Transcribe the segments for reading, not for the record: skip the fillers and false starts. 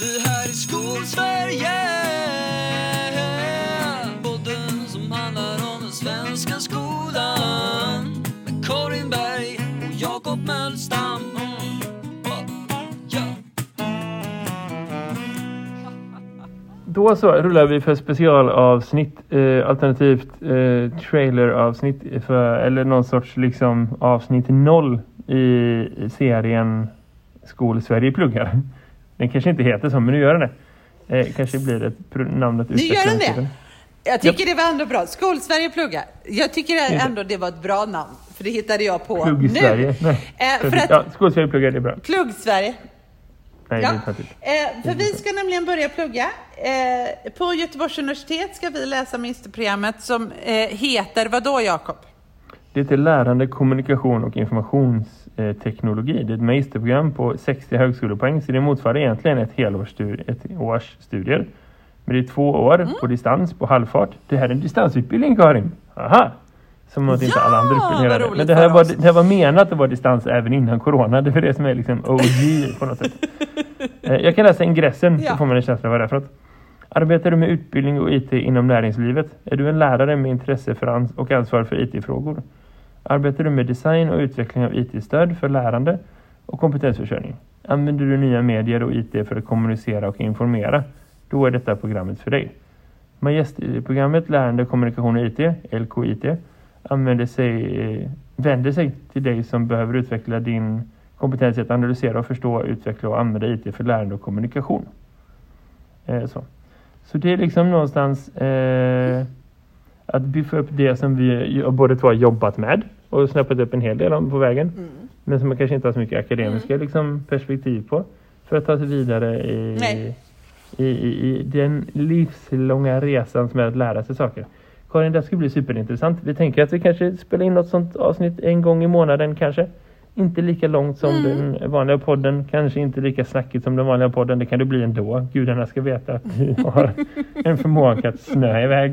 Vi här i Skolsverige, podden som handlar om den svenska skolan, med Korin Berg och Jakob Möllstam. Då så rullar vi för specialavsnitt, alternativt traileravsnitt, eller någon sorts liksom avsnitt 0 i serien Skolsverige pluggar. Den kanske inte heter så, men nu gör den det. Kanske blir det namnet utvecklat. Nu gör den det! Jag tycker det var ändå bra. Skolsverige pluggar. Jag tycker ändå det var ett bra namn, för det hittade jag på nu. Pluggsverige. Ja, Skolsverige pluggar, det är bra. Pluggsverige. Nej, ja. För vi ska nämligen börja plugga. På Göteborgs universitet ska vi läsa ministerprogrammet som heter vadå, Jakob? Det är lärande, kommunikation och informationsteknologi. Det är ett magisterprogram på 60 högskolepoäng, så det motsvarar egentligen ett års studier. Men det är 2 år på distans, på halvfart. Det här är en distansutbildning, Karin. Aha! Som att inte alla andra utbildningar. Men det här var menat att vara distans även innan corona. Det är det som är liksom OG på något sätt. Jag kan läsa ingressen, så får man en känsla vad det är för något. Arbetar du med utbildning och IT inom näringslivet? Är du en lärare med intresse för och ansvar för IT-frågor? Arbetar du med design och utveckling av IT-stöd för lärande och kompetensförsörjning? Använder du nya medier och IT för att kommunicera och informera? Då är detta programmet för dig. Magisterprogrammet Lärande, kommunikation och IT, LKIT, vänder sig till dig som behöver utveckla din kompetens att analysera och förstå, utveckla och använda IT för lärande och kommunikation. Så det är liksom någonstans att biffa upp det som vi både två har jobbat med och snappat upp en hel del om på vägen. Mm. Men som man kanske inte har så mycket akademiska liksom, perspektiv på. För att ta sig vidare i den livslånga resan som är att lära sig saker. Karin, det ska bli superintressant. Vi tänker att vi kanske spelar in något sånt avsnitt en gång i månaden kanske. Inte lika långt som den vanliga podden. Kanske inte lika snackigt som den vanliga podden. Det kan det bli ändå. Gudarna ska veta att vi har en förmåga att snöa iväg.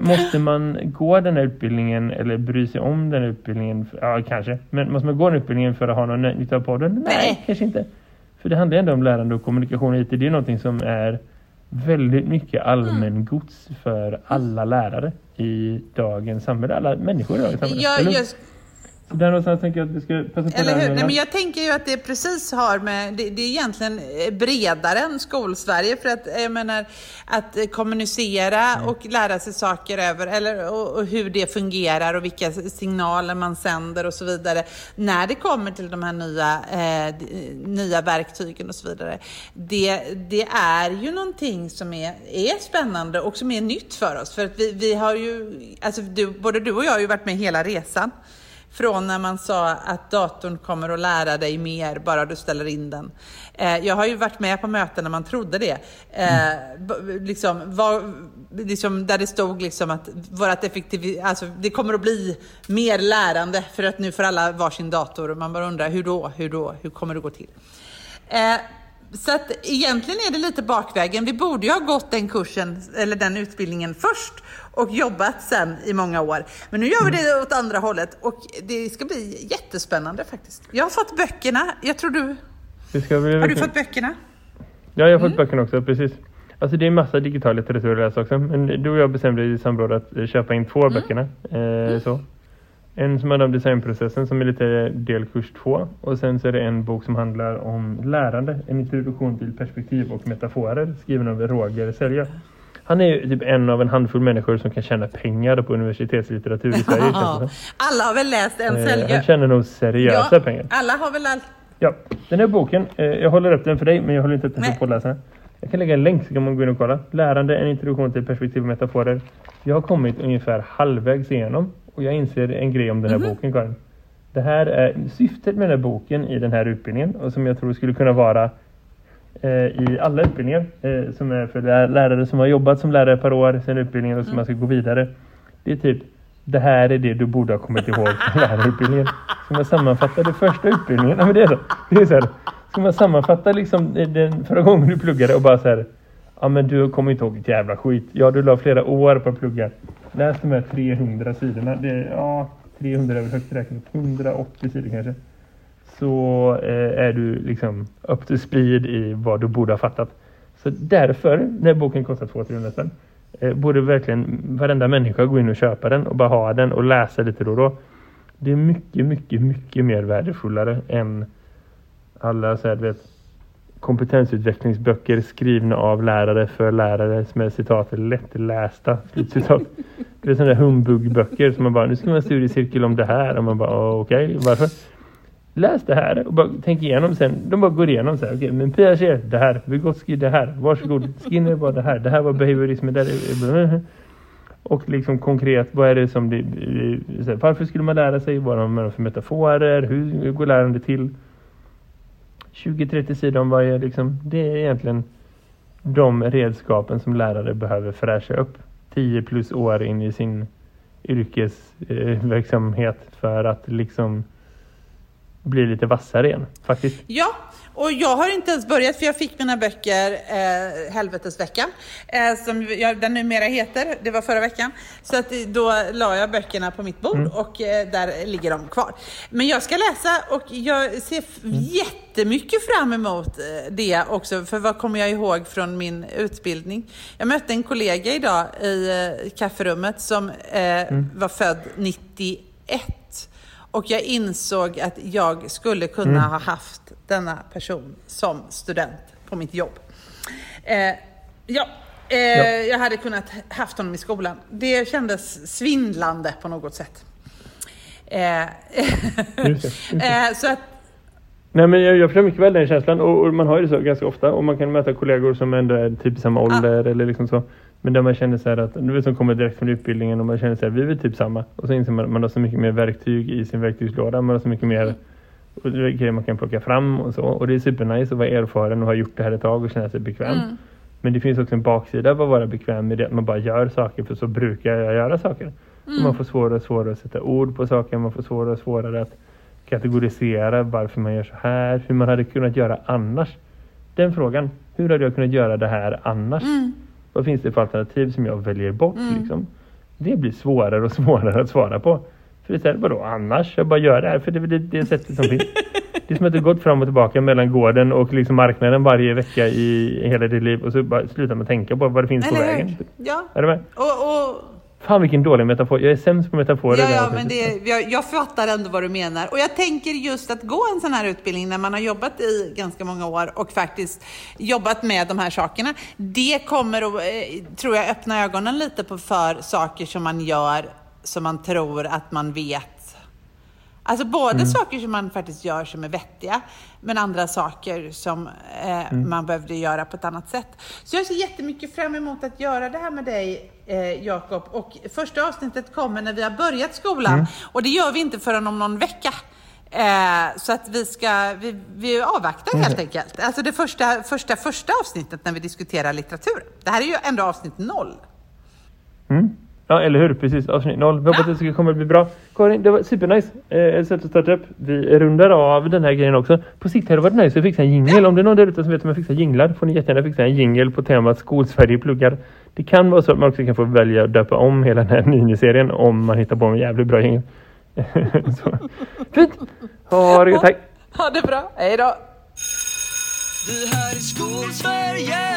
Måste man gå den här utbildningen eller bry sig om den här utbildningen? Ja, kanske. Men måste man gå den utbildningen för att ha någon nytta av podden? Nej, kanske inte. För det handlar ändå om lärande och kommunikation och IT. Det är någonting som är väldigt mycket allmängods för alla lärare i dagens samhälle. Alla människor i dagens samhälle. Så där någonstans tänker jag att vi ska passa på. Nej, men jag tänker ju att det precis har med... Det är egentligen bredare än Skolsverige. För att jag menar, att kommunicera och lära sig saker över. Och hur det fungerar och vilka signaler man sänder och så vidare. När det kommer till de här nya verktygen och så vidare. Det är ju någonting som är spännande och som är nytt för oss. För att vi har ju... Alltså både du och jag har ju varit med hela resan. Från när man sa att datorn kommer att lära dig mer bara du ställer in den. Jag har ju varit med på möten när man trodde det. Där det stod liksom att det kommer att bli mer lärande för att nu får alla varsin dator. Och man bara undrar hur då? Hur kommer det gå till? Så att egentligen är det lite bakvägen. Vi borde ju ha gått den kursen eller den utbildningen först och jobbat sen i många år. Men nu gör vi det åt andra hållet och det ska bli jättespännande faktiskt. Jag har fått böckerna. Jag tror du... Har du fått böckerna? Ja, jag har fått böckerna också, precis. Alltså det är massa digital litteratur att läsa också. Men du och jag bestämde i samråd att köpa in 2 böckerna. En som handlar om designprocessen som är lite delkurs 2. Och sen så är det en bok som handlar om lärande. En introduktion till perspektiv och metaforer. Skriven av Roger Säljö. Han är ju typ en av en handfull människor som kan tjäna pengar på universitetslitteratur i Sverige. Alla har väl läst en Säljö. Han tjänar nog seriösa pengar. Alla har väl allt. Ja, den här boken. Jag håller upp den för dig men jag håller inte upp på att läsa. Jag kan lägga en länk så kan man gå in och kolla. Lärande, en introduktion till perspektiv och metaforer. Jag har kommit ungefär halvvägs igenom. Och jag inser en grej om den här boken, Karin. Det här är syftet med den här boken i den här utbildningen. Och som jag tror skulle kunna vara i alla utbildningar. Som är för lärare som har jobbat som lärare ett par år sedan utbildningen och som man ska gå vidare. Det är typ, det här är det du borde ha kommit ihåg från lärarutbildningen. Ska man sammanfatta den första utbildningen? Ja, men det är så här. Ska man sammanfatta liksom den förra gången du pluggade och bara så här. Ja, men du kommer inte ihåg ett jävla skit. Ja, du la flera år på att plugga. Läs de här 300 sidorna. Det är, 300 över högt räknat. 180 sidor kanske. så är du liksom upp till speed i vad du borde ha fattat. Så därför, när boken kostar 200-300 spänn, borde verkligen varenda människa gå in och köpa den och bara ha den och läsa lite då och då. Det är mycket, mycket, mycket mer värdefullare än alla så här, vet, kompetensutvecklingsböcker skrivna av lärare för lärare som är citat lättlästa. Citat. Det är sådana där humbugböcker som man bara, nu ska man ha en studiecirkel om det här. Och man bara, okej, varför? Läs det här och bara tänk igenom sen. De bara går igenom så här, okej, men Piaget, det här. Vygotsky, det här. Varsågod, Skinner var det här. Det här var behaviorism. Och liksom konkret, vad är det som det, varför skulle man lära sig? Vad har man för metaforer? Hur går lärande till? 20-30 sidor om varje, liksom, det är egentligen de redskapen som lärare behöver fräscha upp 10 plus år in i sin yrkesverksamhet för att liksom bli lite vassare igen, faktiskt. Ja, och jag har inte ens börjat, för jag fick mina böcker Helvetesveckan, som den numera heter, det var förra veckan. Så att då la jag böckerna på mitt bord och där ligger de kvar. Men jag ska läsa och jag ser jättemycket fram emot det också. För vad kommer jag ihåg från min utbildning? Jag mötte en kollega idag i kafferummet som var född 91. Och jag insåg att jag skulle kunna ha haft denna person som student på mitt jobb. Jag hade kunnat haft honom i skolan. Det kändes svindlande på något sätt. Så att... Nej, men jag förstår mycket väl den känslan. Och man har ju det så ganska ofta. Och man kan möta kollegor som ändå är typ samma ålder eller liksom så. Men där man känner så här att, du vet, som kommer direkt från utbildningen och man känner så här, vi är typ samma. Och så inser man att man har så mycket mer verktyg i sin verktygslåda. Man har så mycket mer grejer man kan plocka fram och så. Och det är supernice att vara erfaren och ha gjort det här ett tag och känna sig bekväm. Mm. Men det finns också en baksida av att vara bekväm med det. Att man bara gör saker, för så brukar jag göra saker. Mm. Man får svårare och svårare att sätta ord på saker. Man får svårare och svårare att kategorisera varför man gör så här. Hur man hade kunnat göra annars. Den frågan, hur hade jag kunnat göra det här annars? Mm. Vad finns det för alternativ som jag väljer bort? Liksom? Det blir svårare och svårare att svara på. För det är vadå annars? Jag bara gör det här, för det är det sättet som finns. Det är som att du gått fram och tillbaka mellan gården och liksom marknaden varje vecka i hela ditt liv. Och så bara slutar man tänka på vad det finns på vägen. Ja. Är du med? Och... Fan, vilken dålig metafor. Jag är sämst på metaforer. Ja, men jag fattar ändå vad du menar. Och jag tänker just att gå en sån här utbildning när man har jobbat i ganska många år och faktiskt jobbat med de här sakerna. Det kommer att, tror jag, öppna ögonen lite på för saker som man gör som man tror att man vet. Alltså både saker som man faktiskt gör som är vettiga, men andra saker som man behövde göra på ett annat sätt. Så jag ser jättemycket fram emot att göra det här med dig, Jakob. Och första avsnittet kommer när vi har börjat skolan. Och det gör vi inte förrän om någon vecka. Så att vi avvaktar helt enkelt. Alltså det första avsnittet när vi diskuterar litteratur. Det här är ju ändå avsnitt 0. Ja, eller hur? Precis, avsnitt 0. Vi hoppas att det kommer att bli bra. Korin, det var supernice. Ett sätt att starta upp. Vi rundar av den här grejen också. På sikt har det varit nice att fixa en jingel. Om det är någon där ute som vet hur man fixar jinglar, får ni jättegärna fixa en jingel på temat Skolsverige pluggar. Det kan vara så att man också kan få välja att döpa om hela den här miniserien om man hittar på en jävligt bra jingel. Fint! Ha det, tack! Ha det bra! Hej då! Vi här i Skolsverige.